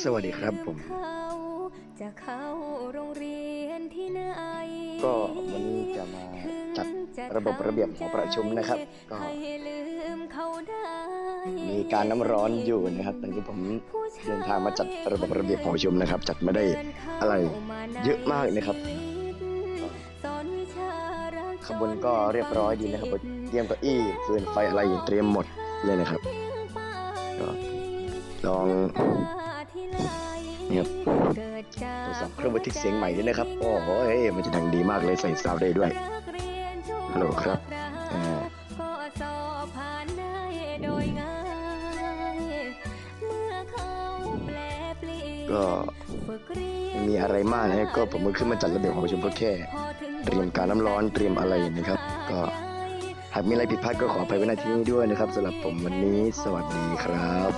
สวัสดีครับผมก็วันนี้จะมาจัดระบบระเบียบหอประชุมนะครับก็มีการน้ำร้อนอยู่นะครับตอนนี้ผมเดินทางมาจัดระบบระเบียบหอประชุมนะครับจัดมาได้อะไรเยอะมากนะครับขบวนก็เรียบร้อยดีนะครับเตรียมเก้าอี้ฟืนไฟอะไรเตรียมหมดเลยนะครับลองเนี่ยตัวสองเครื่องบันทึกเสียงใหม่ด้วยนะครับโอ้โหมันจะดังดีมากเลยใส่ซาวด์ได้ด้วยฮัลโหลครับก็มีอะไรมากนะก็ผมมือขึ้นมาจัดระเบียบของประชุมก็แค่เตรียมการน้ำร้อนเตรียมอะไรนะครับก็หากมีอะไรผิดพลาดก็ขออภัยไว้ณที่นี้ด้วยนะครับสำหรับผมวันนี้สวัสดีครับ